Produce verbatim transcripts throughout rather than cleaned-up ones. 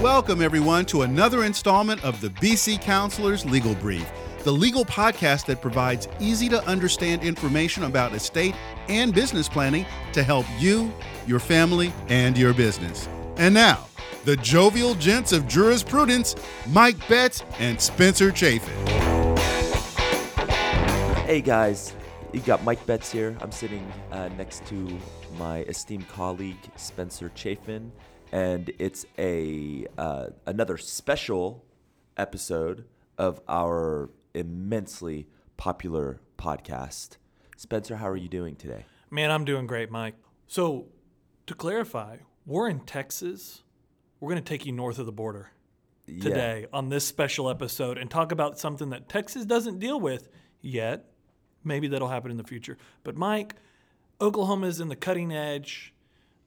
Welcome, everyone, to another installment of the B C Counselor's Legal Brief, the legal podcast that provides easy-to-understand information about estate and business planning to help you, your family, and your business. And now, the jovial gents of jurisprudence, Mike Betts and Spencer Chafin. Hey, guys. You got Mike Betts here. I'm sitting uh, next to my esteemed colleague, Spencer Chafin. And it's a uh, another special episode of our immensely popular podcast. Spencer, how are you doing today? Man, I'm doing great, Mike. So, to clarify, we're in Texas. We're going to take you north of the border today yeah. on this special episode and talk about something that Texas doesn't deal with yet. Maybe that'll happen in the future. But, Mike, Oklahoma is in the cutting edge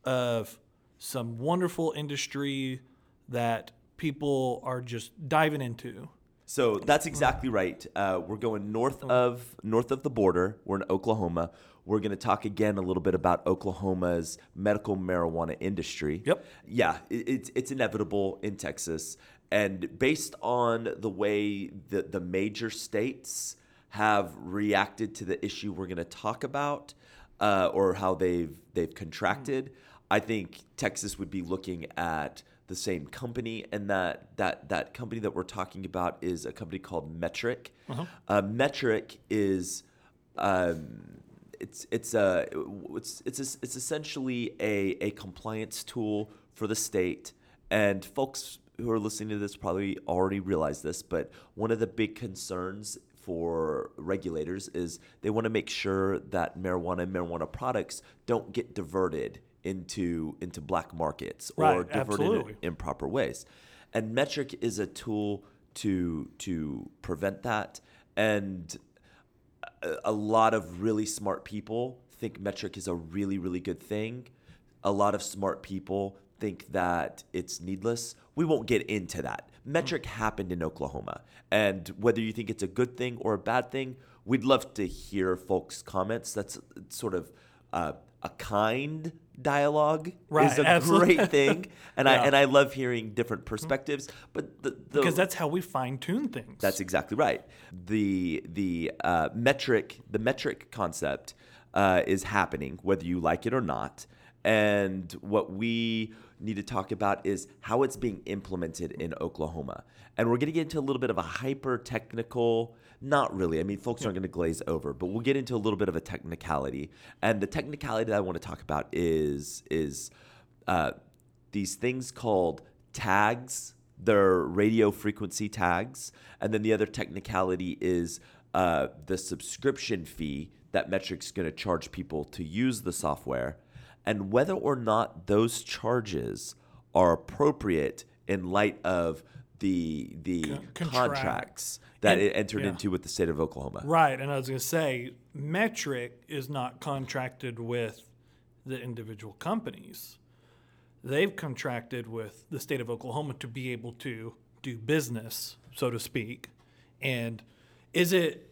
of some wonderful industry that people are just diving into. So that's exactly right. Uh, we're going north of north of the border. We're in Oklahoma. We're going to talk again a little bit about Oklahoma's medical marijuana industry. Yep. Yeah, it, it's it's inevitable in Texas. And based on the way the, the major states have reacted to the issue we're going to talk about uh, or how they've they've contracted, mm. I think Texas would be looking at the same company, and that that that company that we're talking about is a company called Metrc. Uh-huh. Uh, Metrc is um, it's it's a it's it's a, it's essentially a a compliance tool for the state. And folks who are listening to this probably already realize this, but one of the big concerns for regulators is they want to make sure that marijuana and marijuana products don't get diverted into into black markets right, or diverted in improper ways. And Metrc is a tool to to prevent that. And a, a lot of really smart people think Metrc is a really, really good thing. A lot of smart people think that it's needless. We won't get into that. Metrc mm-hmm. happened in Oklahoma. And whether you think it's a good thing or a bad thing, we'd love to hear folks' comments. That's sort of uh, a kind dialogue right, is a absolutely. great thing, and yeah. I and I love hearing different perspectives. But the, the, because that's how we fine tune things. That's exactly right. The the uh, Metrc the Metrc concept uh, is happening, whether you like it or not. And what we need to talk about is how it's being implemented in Oklahoma. And we're going to get into a little bit of a hyper technical. Not really. I mean, folks aren't going to glaze over, but we'll get into a little bit of a technicality. And the technicality that I want to talk about is is uh, these things called tags. They're radio frequency tags. And then the other technicality is uh, the subscription fee that Metrc's going to charge people to use the software, and whether or not those charges are appropriate in light of the the Contract. contracts that and, it entered yeah. into with the state of Oklahoma. Right, and I was going to say, Metrc is not contracted with the individual companies. They've contracted with the state of Oklahoma to be able to do business, so to speak. And is it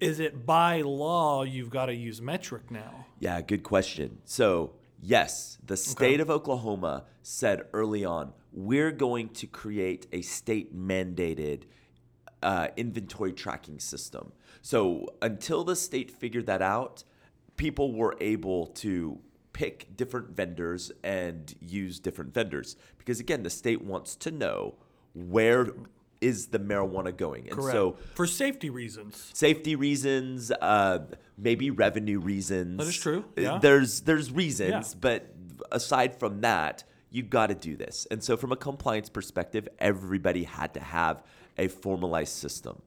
is it by law you've got to use Metrc now? Yeah, good question. So, yes, the state okay. of Oklahoma said early on, we're going to create a state-mandated uh, inventory tracking system. So until the state figured that out, people were able to pick different vendors and use different vendors. Because, again, the state wants to know where is the marijuana going. And Correct. so for safety reasons. Safety reasons, uh, maybe revenue reasons. That is true. Yeah. There's, there's reasons, yeah. but aside from that, you got to do this. And so from a compliance perspective, everybody had to have a formalized system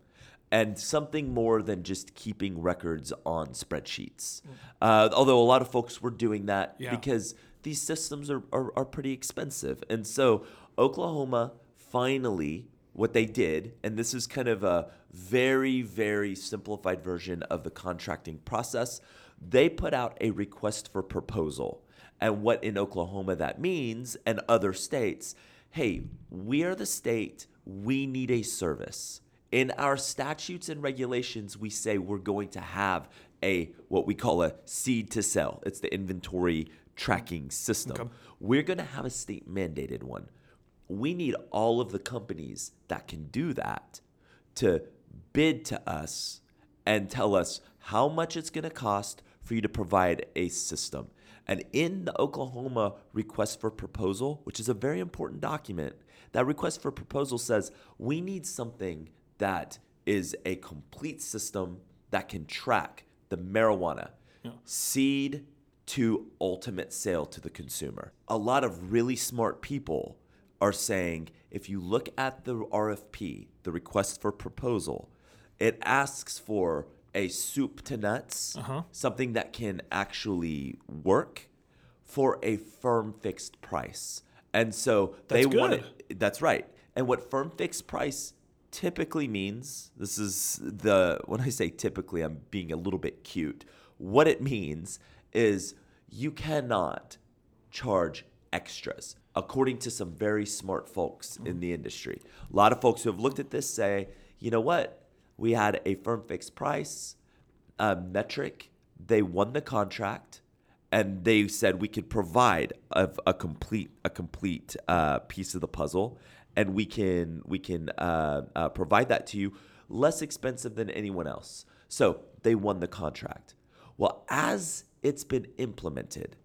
and something more than just keeping records on spreadsheets. Uh, although a lot of folks were doing that yeah. because these systems are, are, are pretty expensive. And so Oklahoma finally, what they did, and this is kind of a very, very simplified version of the contracting process, they put out a request for proposal. And what in Oklahoma that means, and other states, hey, we are the state, we need a service. In our statutes and regulations, we say we're going to have a, what we call a seed to sell. It's the inventory tracking system. Okay. We're going to have a state mandated one. we need all of the companies that can do that to bid to us and tell us how much it's going to cost for you to provide a system. And in the Oklahoma request for proposal, which is a very important document, that request for proposal says we need something that is a complete system that can track the marijuana yeah. seed to ultimate sale to the consumer. A lot of really smart people are saying, if you look at the R F P, the request for proposal, it asks for a soup to nuts, uh-huh. something that can actually work for a firm fixed price. And so that's they good. want it. That's right. And what firm fixed price typically means, this is the, when I say typically, I'm being a little bit cute. What it means is you cannot charge extras, according to some very smart folks mm. in the industry. A lot of folks who have looked at this say, you know what? We had a firm fixed price. Uh, Metrc, they won the contract, and they said we could provide a, a complete a complete uh, piece of the puzzle, and we can we can uh, uh, provide that to you less expensive than anyone else. So they won the contract. Well, as it's been implemented,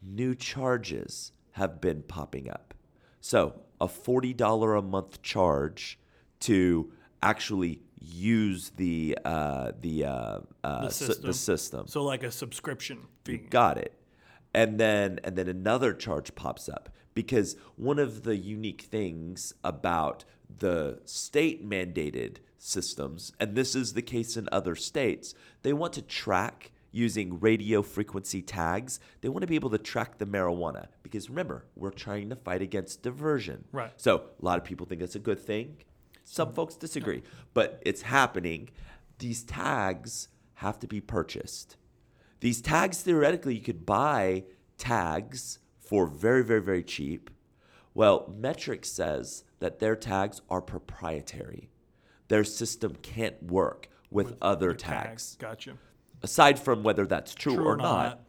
new charges have been popping up. So a forty dollars a month charge to actually use the uh, the, uh, uh, the, system. Su- the system. So like a subscription fee. Got it. And then and then another charge pops up, because one of the unique things about the state mandated systems, and this is the case in other states, they want to track using radio frequency tags. They want to be able to track the marijuana, because remember, we're trying to fight against diversion. Right. So a lot of people think that's a good thing. Some folks disagree, but it's happening. These tags have to be purchased. These tags, theoretically, you could buy tags for very, very, very cheap. Well, Metrc says that their tags are proprietary. Their system can't work with, with other tags. tags. Gotcha. Aside from whether that's true, true or not, not,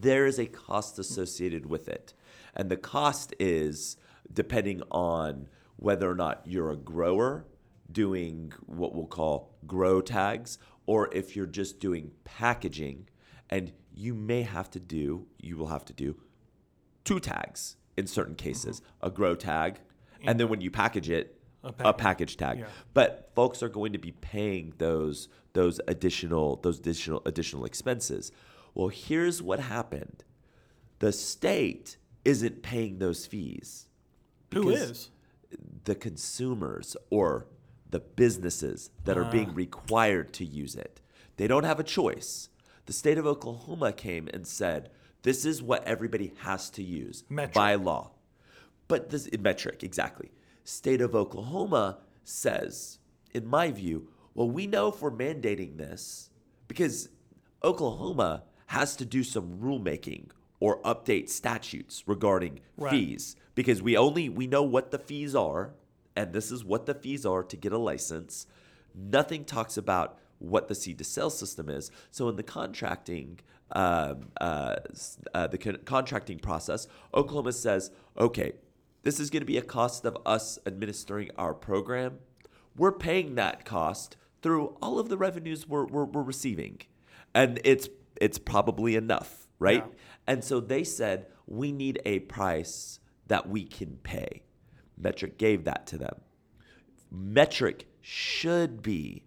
there is a cost associated with it. And the cost is depending on whether or not you're a grower doing what we'll call grow tags, or if you're just doing packaging, and you may have to do, you will have to do two tags in certain cases, mm-hmm. a grow tag, and, and then when you package it, a, pack- a package tag. Yeah. But folks are going to be paying those those additional those additional additional expenses. Well, here's what happened. The state isn't paying those fees. Who is? The consumers or the businesses that are uh. being required to use it. They don't have a choice. The state of Oklahoma came and said, this is what everybody has to use Metrc. by law. But this Metrc, exactly. State of Oklahoma says, in my view, well, we know if we're mandating this, because Oklahoma has to do some rulemaking or update statutes regarding right. fees, because we only we know what the fees are, and this is what the fees are to get a license. Nothing talks about what the seed to sale system is. So in the contracting um, uh, uh, the con- contracting process, Oklahoma says, okay, this is going to be a cost of us administering our program. We're paying that cost through all of the revenues we're we're, we're receiving, and it's it's probably enough. Right? Yeah. And so they said, we need a price that we can pay. Metrc gave that to them. Metrc should be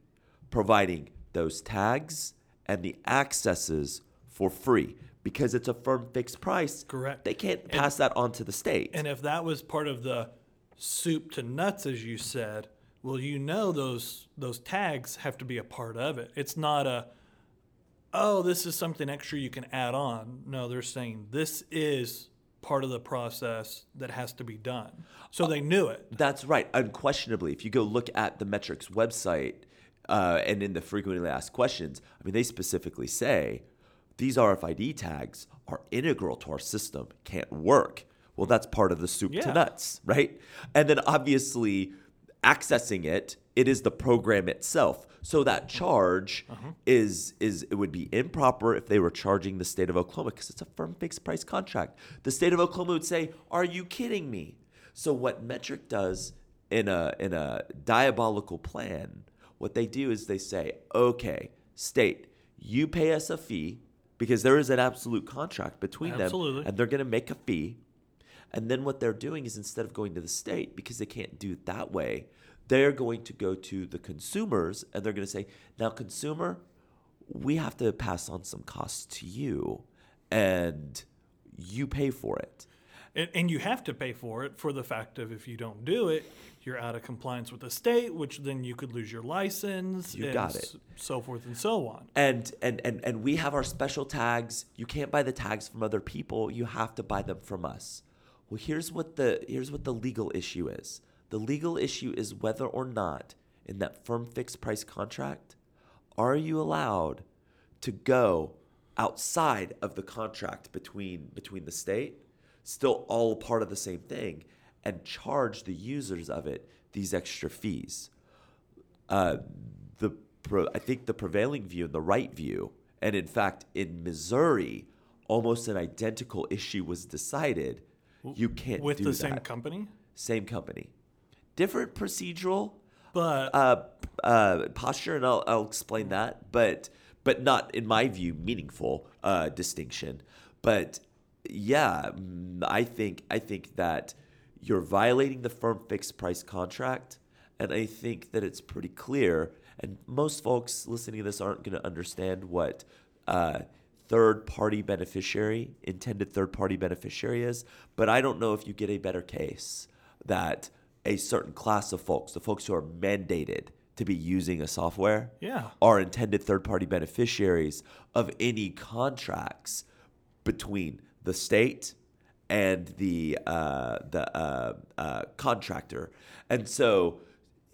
providing those tags and the accesses for free, because it's a firm fixed price. Correct. They can't pass and, that on to the state. And if that was part of the soup to nuts, as you said, well, you know those those tags have to be a part of it. It's not a, oh, this is something extra you can add on. No, they're saying this is part of the process that has to be done. So uh, they knew it. That's right. Unquestionably, if you go look at the Metrc website uh, and in the frequently asked questions, I mean, they specifically say these R F I D tags are integral to our system, can't work. Well, that's part of the soup yeah. to nuts, right? And then obviously accessing it, it is the program itself. So that charge uh-huh. is is it would be improper if they were charging the state of Oklahoma, because it's a firm fixed price contract. The state of Oklahoma would say, are you kidding me? So what Metrc does in a in a diabolical plan, what they do is they say, okay, state, you pay us a fee, because there is an absolute contract between Absolutely. them, and they're going to make a fee. And then what they're doing is, instead of going to the state, because they can't do it that way, they're going to go to the consumers, and they're going to say, now, consumer, we have to pass on some costs to you, and you pay for it. And, and you have to pay for it, for the fact of, if you don't do it, you're out of compliance with the state, which then you could lose your license. You and got it. So forth and so on. And, and and and we have our special tags. You can't buy the tags from other people. You have to buy them from us. Well, here's what the here's what the legal issue is. The legal issue is whether or not, in that firm fixed price contract, are you allowed to go outside of the contract between between the state, still all part of the same thing, and charge the users of it these extra fees. Uh, the pro, I think the prevailing view and the right view, and in fact in Missouri, almost an identical issue was decided. You can't with do the that. same company. Same company, different procedural, but uh, uh, posture, and I'll I'll explain that. But but not, in my view, meaningful uh, distinction. But yeah, I think I think that. You're violating the firm fixed price contract, and I think that it's pretty clear. And most folks listening to this aren't going to understand what uh, third-party beneficiary, intended third-party beneficiary is, but I don't know if you get a better case that a certain class of folks, the folks who are mandated to be using a software, yeah. are intended third-party beneficiaries of any contracts between the state and the uh, the uh, uh, contractor. And so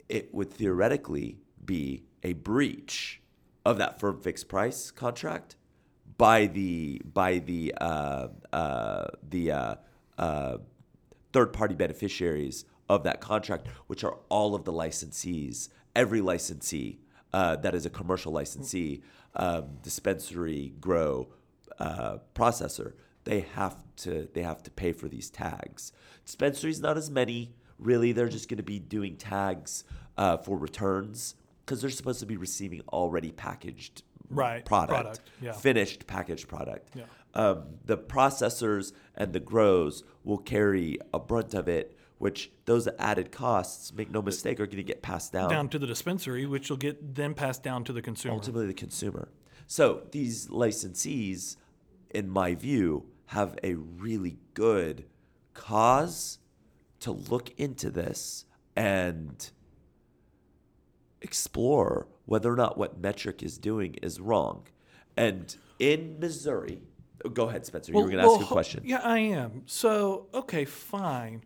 it would theoretically be a breach of that firm fixed price contract by the by the uh, uh, the uh, uh, third party beneficiaries of that contract, which are all of the licensees, every licensee uh, that is a commercial licensee, um, dispensary, grow, uh, processor. They have to they have to pay for these tags. Dispensaries, not as many, really. They're just going to be doing tags uh, for returns, because they're supposed to be receiving already packaged right. product, product. Yeah. Finished packaged product. Yeah. Um, the processors and the grows will carry a brunt of it, which those added costs, make no mistake, are going to get passed down. Down to the dispensary, which will get then passed down to the consumer. Ultimately the consumer. So these licensees, in my view, have a really good cause to look into this and explore whether or not what Metrc is doing is wrong. And in Missouri, oh, go ahead, Spencer. Well, you were going to well, ask a question. Yeah, I am. So, okay, fine.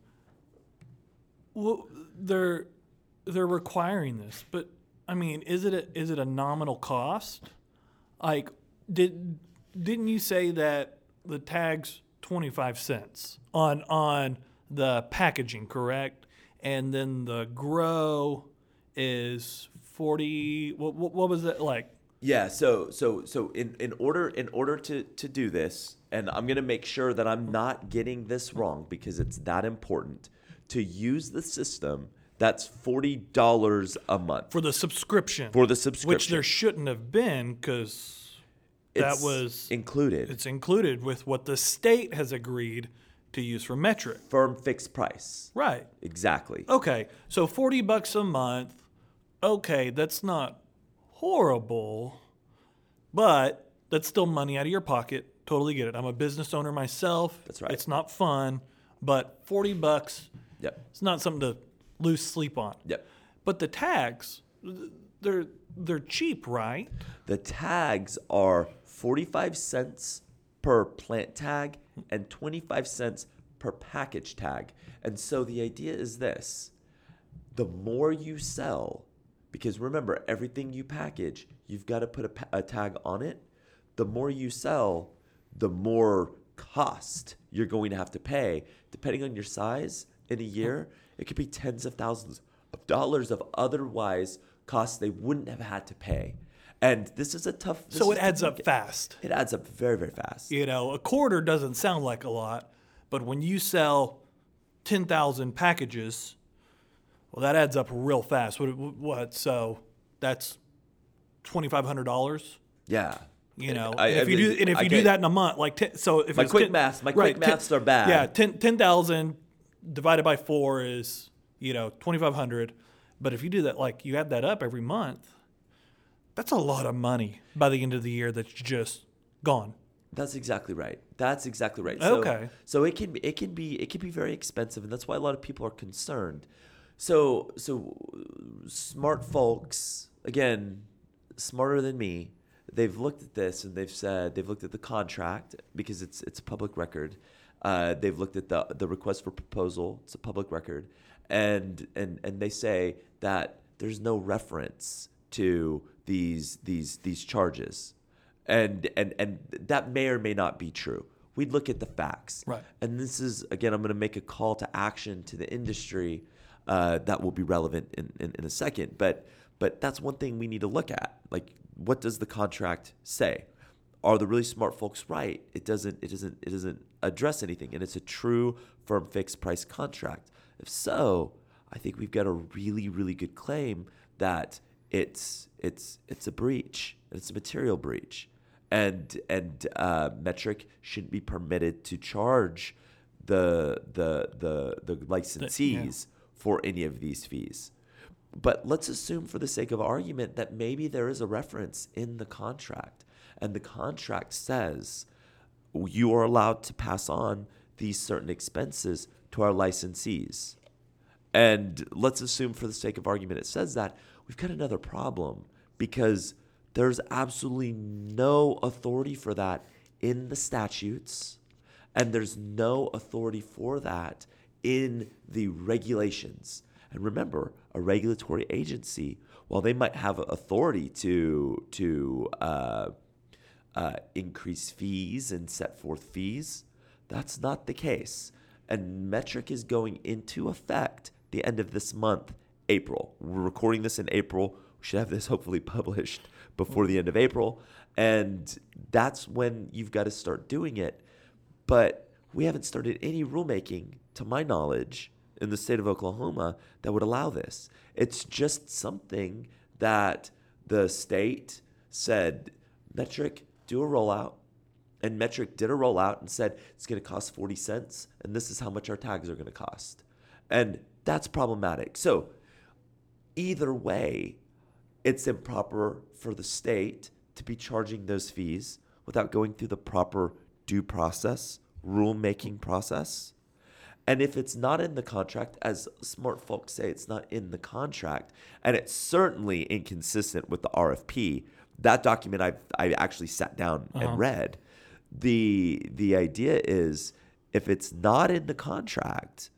Well, they're they're requiring this, but I mean, is it a, is it a nominal cost? Like, did didn't you say that? The tag's twenty-five cents on on the packaging, correct? And then the grow is forty. What what was that like? Yeah, so so so in, in order in order to, to do this, and I'm gonna make sure that I'm not getting this wrong because it's that important. To use the system, that's forty dollars a month for the subscription. For the subscription, which there shouldn't have been, because. That it's was included. It's included with what the state has agreed to use for Metrc. Firm fixed price. Right. Exactly. Okay. So forty bucks a month. Okay, that's not horrible, but that's still money out of your pocket. Totally get it. I'm a business owner myself. That's right. It's not fun, but forty bucks. Yep. It's not something to lose sleep on. Yep. But the tags, they're they're cheap, right? The tags are forty-five cents per plant tag and twenty-five cents per package tag. And so the idea is this. The more you sell, because remember, everything you package, you've got to put a, a tag on it. The more you sell, the more cost you're going to have to pay. Depending on your size, in a year, it could be tens of thousands of dollars of otherwise costs they wouldn't have had to pay. And this is a tough... So it adds up fast. It adds up very, very fast. You know, a quarter doesn't sound like a lot, but when you sell ten thousand packages, well, that adds up real fast. What? what so that's twenty-five hundred dollars. Yeah. You know, I, if I, you do, and if I you do that in a month, like ten, so if my it's quick ten, maths, my right, quick maths ten, are bad. Yeah, ten ten thousand divided by four is you know twenty-five hundred. But if you do that, like you add that up every month, that's a lot of money by the end of the year that's just gone. That's exactly right. That's exactly right. So, okay. So it can it can be it can be very expensive, and that's why a lot of people are concerned. So so smart folks, again, smarter than me. They've looked at this and they've said they've looked at the contract because it's it's a public record. Uh, they've looked at the the request for proposal. It's a public record, and and and they say that there's no reference to these these these charges, and and and that may or may not be true. We'd look at the facts. Right. And this is again, I'm going to make a call to action to the industry uh, that will be relevant in, in in a second. But but that's one thing we need to look at, like. What does the contract say? Are the really smart folks right? It doesn't. It doesn't. It doesn't address anything, and it's a true firm fixed price contract. If so, I think we've got a really, really good claim that it's it's it's a breach. It's a material breach, and and uh, Metrc shouldn't be permitted to charge the the the the licensees yeah. for any of these fees. But let's assume for the sake of argument that maybe there is a reference in the contract. And the contract says you are allowed to pass on these certain expenses to our licensees. And let's assume for the sake of argument it says that. We've got another problem because there's absolutely no authority for that in the statutes. And there's no authority for that in the regulations. And remember, a regulatory agency, while they might have authority to to uh, uh, increase fees and set forth fees, that's not the case. And Metrc is going into effect the end of this month, April. We're recording this in April. We should have this hopefully published before the end of April. And that's when you've got to start doing it. But we haven't started any rulemaking, to my knowledge, in the state of Oklahoma that would allow this. It's just something that the state said, Metrc, do a rollout. And Metrc did a rollout and said, it's going to cost forty cents, and this is how much our tags are going to cost. And that's problematic. So either way, it's improper for the state to be charging those fees without going through the proper due process, rulemaking process. And if it's not in the contract, as smart folks say, it's not in the contract, and it's certainly inconsistent with the R F P. That document I I actually sat down uh-huh. and read. The the idea is if it's not in the contract,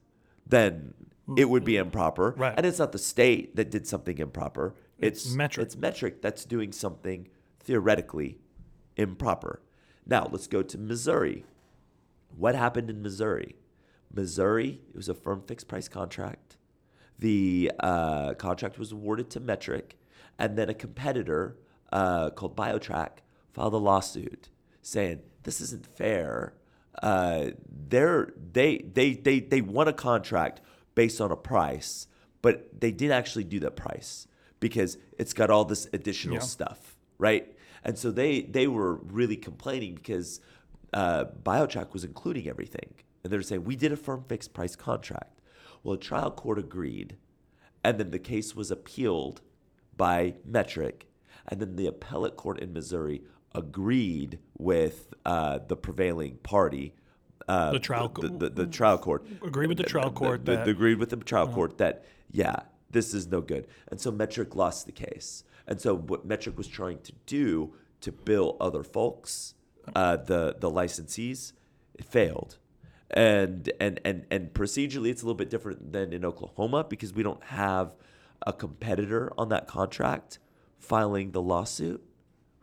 then it would be improper. Right. And it's not the state that did something improper. It's, it's Metrc. It's Metrc that's doing something theoretically improper. Now, let's go to Missouri. What happened in Missouri? Missouri, it was a firm fixed price contract. The uh, contract was awarded to Metrc, and then a competitor uh, called BioTrack filed a lawsuit saying this isn't fair. Uh, they're, they they they they won a contract based on a price, but they didn't actually do that price because it's got all this additional yeah. stuff, right? And so they they were really complaining because uh, BioTrack was including everything. And they're saying, we did a firm fixed price contract. Well, a trial court agreed, and then the case was appealed by Metrc, and then the appellate court in Missouri agreed with uh, the prevailing party. Uh, the trial court. The, the, the trial court. Agreed with the trial court. The, the, that, the, agreed with the trial uh, court that, yeah, this is no good. And so Metrc lost the case. And so what Metrc was trying to do to bill other folks, uh, the, the licensees, it failed. And and and and procedurally, it's a little bit different than in Oklahoma because we don't have a competitor on that contract filing the lawsuit.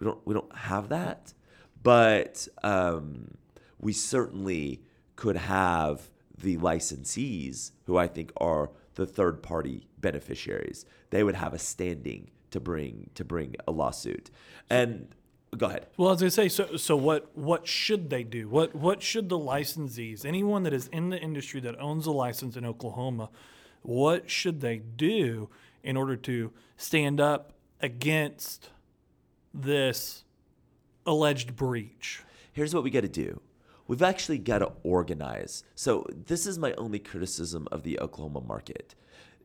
We don't we don't have that, but um, we certainly could have the licensees, who I think are the third party beneficiaries. They would have a standing to bring to bring a lawsuit, and Go ahead. Well, I was going to say, so so what, what should they do? What what should the licensees, anyone that is in the industry that owns a license in Oklahoma, what should they do in order to stand up against this alleged breach? Here's what we got to do. We've actually got to organize. So this is my only criticism of the Oklahoma market.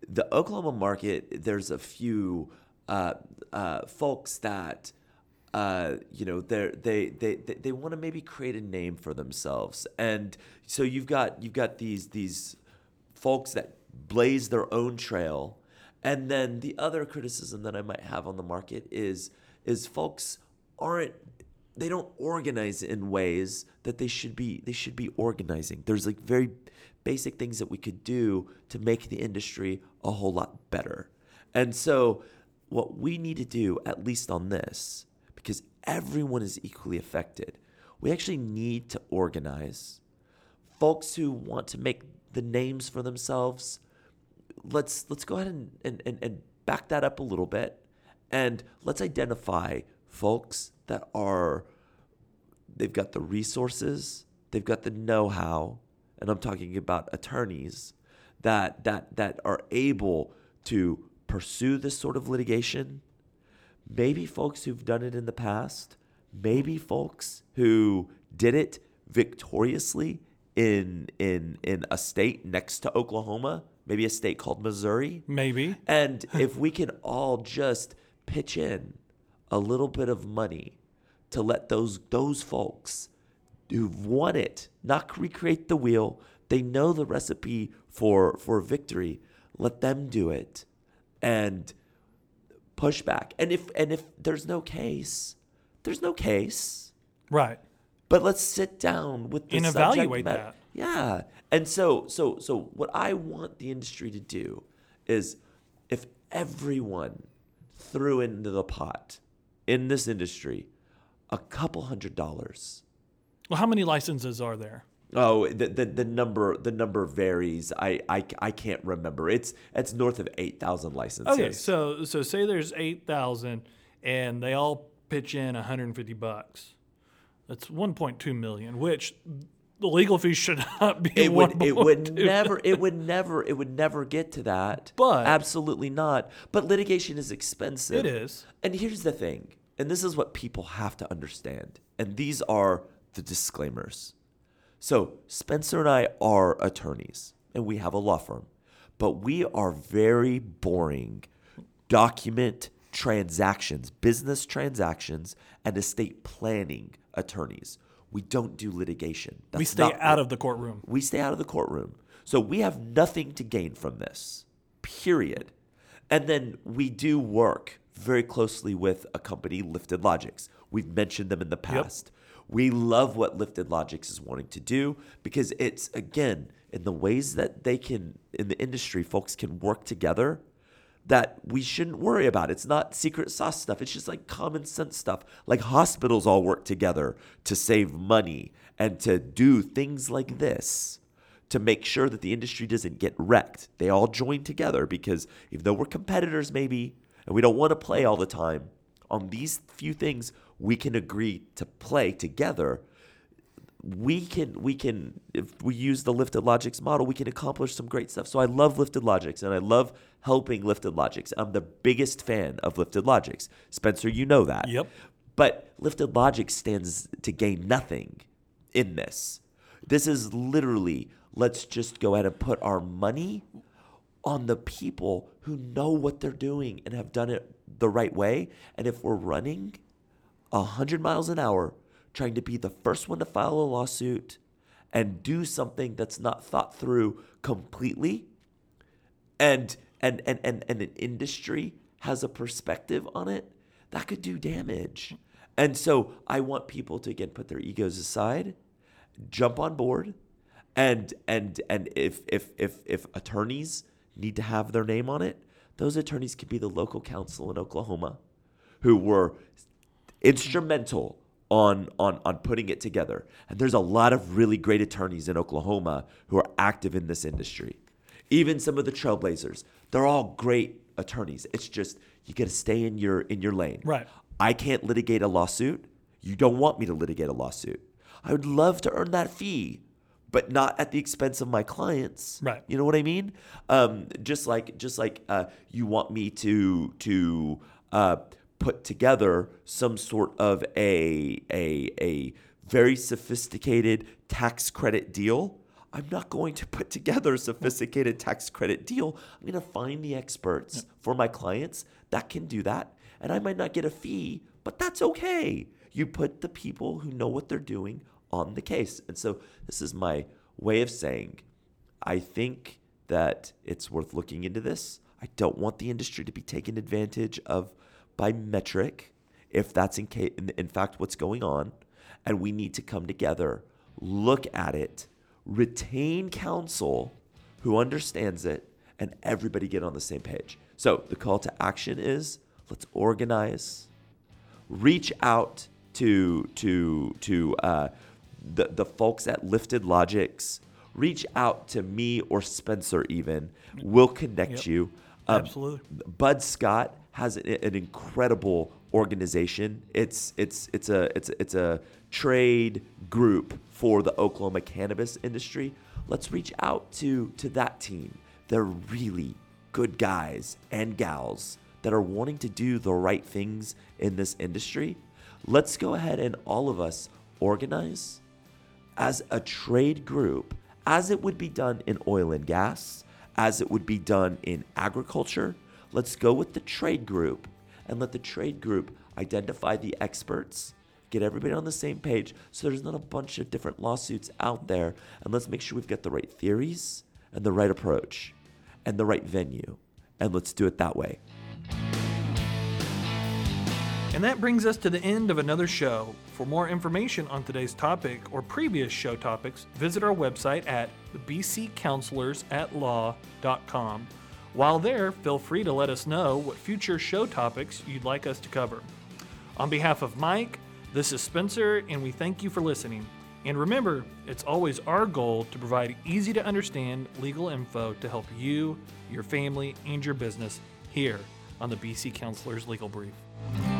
The Oklahoma market, there's a few uh, uh, folks that Uh, you know, they they they they want to maybe create a name for themselves, and so you've got you've got these these folks that blaze their own trail, and then the other criticism that I might have on the market is is folks aren't they don't organize in ways that they should be they should be organizing. There's like very basic things that we could do to make the industry a whole lot better, and so what we need to do, at least on this, because everyone is equally affected. We actually need to organize. Folks who want to make the names for themselves, let's let's go ahead and, and, and, and back that up a little bit, and let's identify folks that are, they've got the resources, they've got the know-how, and I'm talking about attorneys that that that are able to pursue this sort of litigation. Maybe folks who've done it in the past, maybe folks who did it victoriously in in in a state next to Oklahoma, maybe a state called Missouri. Maybe. And if we can all just pitch in a little bit of money to let those those folks who've won it not recreate the wheel, they know the recipe for for victory, let them do it. And pushback, and if and if there's no case, there's no case, right? But let's sit down with the and evaluate that. Yeah, and so so so what I want the industry to do is, if everyone threw into the pot in this industry a couple hundred dollars. Well, how many licenses are there? Oh, the, the the number the number varies. I, I, I can't remember. It's it's north of eight thousand licenses. Okay, so so say there's eight thousand, and they all pitch in one hundred and fifty bucks. That's one point two million, which the legal fees should not be. It would it would never it would never it would never get to that. But absolutely not. But litigation is expensive. It is. And here's the thing, and this is what people have to understand, and these are the disclaimers. So Spencer and I are attorneys, and we have a law firm, but we are very boring. Document transactions, business transactions, and estate planning attorneys. We don't do litigation. That's we stay not, out of the courtroom. We stay out of the courtroom. So we have nothing to gain from this, period. And then we do work very closely with a company, Lifted Logix. We've mentioned them in the past. Yep. We love what Lifted Logix is wanting to do because it's, again, in the ways that they can, in the industry, folks can work together that we shouldn't worry about. It's not secret sauce stuff. It's just like common sense stuff. Like hospitals all work together to save money and to do things like this to make sure that the industry doesn't get wrecked. They all join together because even though we're competitors maybe and we don't want to play all the time, on these few things we can agree to play together. We can, we can, if we use the Lifted Logix model, we can accomplish some great stuff. So I love Lifted Logix, and I love helping Lifted Logix. I'm the biggest fan of Lifted Logix. Spencer, you know that. Yep. But Lifted Logix stands to gain nothing in this. This is literally, let's just go ahead and put our money on the people who know what they're doing and have done it the right way. And if we're running one hundred miles an hour trying to be the first one to file a lawsuit and do something that's not thought through completely, and and and and, and an industry has a perspective on it, that could do damage. And so I want people to, again, put their egos aside, jump on board, and and and if if if if attorneys need to have their name on it, those attorneys could be the local counsel in Oklahoma who were instrumental on, on on putting it together. And there's a lot of really great attorneys in Oklahoma who are active in this industry. Even some of the trailblazers, they're all great attorneys. It's just you got to stay in your in your lane. Right. I can't litigate a lawsuit, You don't want me to litigate a lawsuit. I would love to earn that fee, but not at the expense of my clients. Right. You know what I mean? Um, just like just like uh, you want me to to uh, put together some sort of a a a very sophisticated tax credit deal. I'm not going to put together a sophisticated tax credit deal. I'm going to find the experts yeah. for my clients that can do that. And I might not get a fee, but that's okay. You put the people who know what they're doing on the case. And so this is my way of saying, I think that it's worth looking into this. I don't want the industry to be taken advantage of by Metrc, if that's in, ca- in, in fact what's going on. And we need to come together, look at it, retain counsel who understands it, and everybody get on the same page. So the call to action is, let's organize, reach out to to to uh, the the folks at Lifted Logix. Reach out to me or Spencer even. We'll connect yep. you. Um, Absolutely. Bud Scott has an, an incredible organization. It's it's it's a it's it's a trade group for the Oklahoma cannabis industry. Let's reach out to to that team. They're really good guys and gals that are wanting to do the right things in this industry. Let's go ahead and all of us organize as a trade group, as it would be done in oil and gas, as it would be done in agriculture. Let's go with the trade group and let the trade group identify the experts, get everybody on the same page so there's not a bunch of different lawsuits out there. And let's make sure we've got the right theories and the right approach and the right venue. And let's do it that way. And that brings us to the end of another show. For more information on today's topic or previous show topics, visit our website at b c counselors at law dot com. While there, feel free to let us know what future show topics you'd like us to cover. On behalf of Mike, this is Spencer, and we thank you for listening. And remember, it's always our goal to provide easy-to-understand legal info to help you, your family, and your business here on the B C Counselors Legal Brief.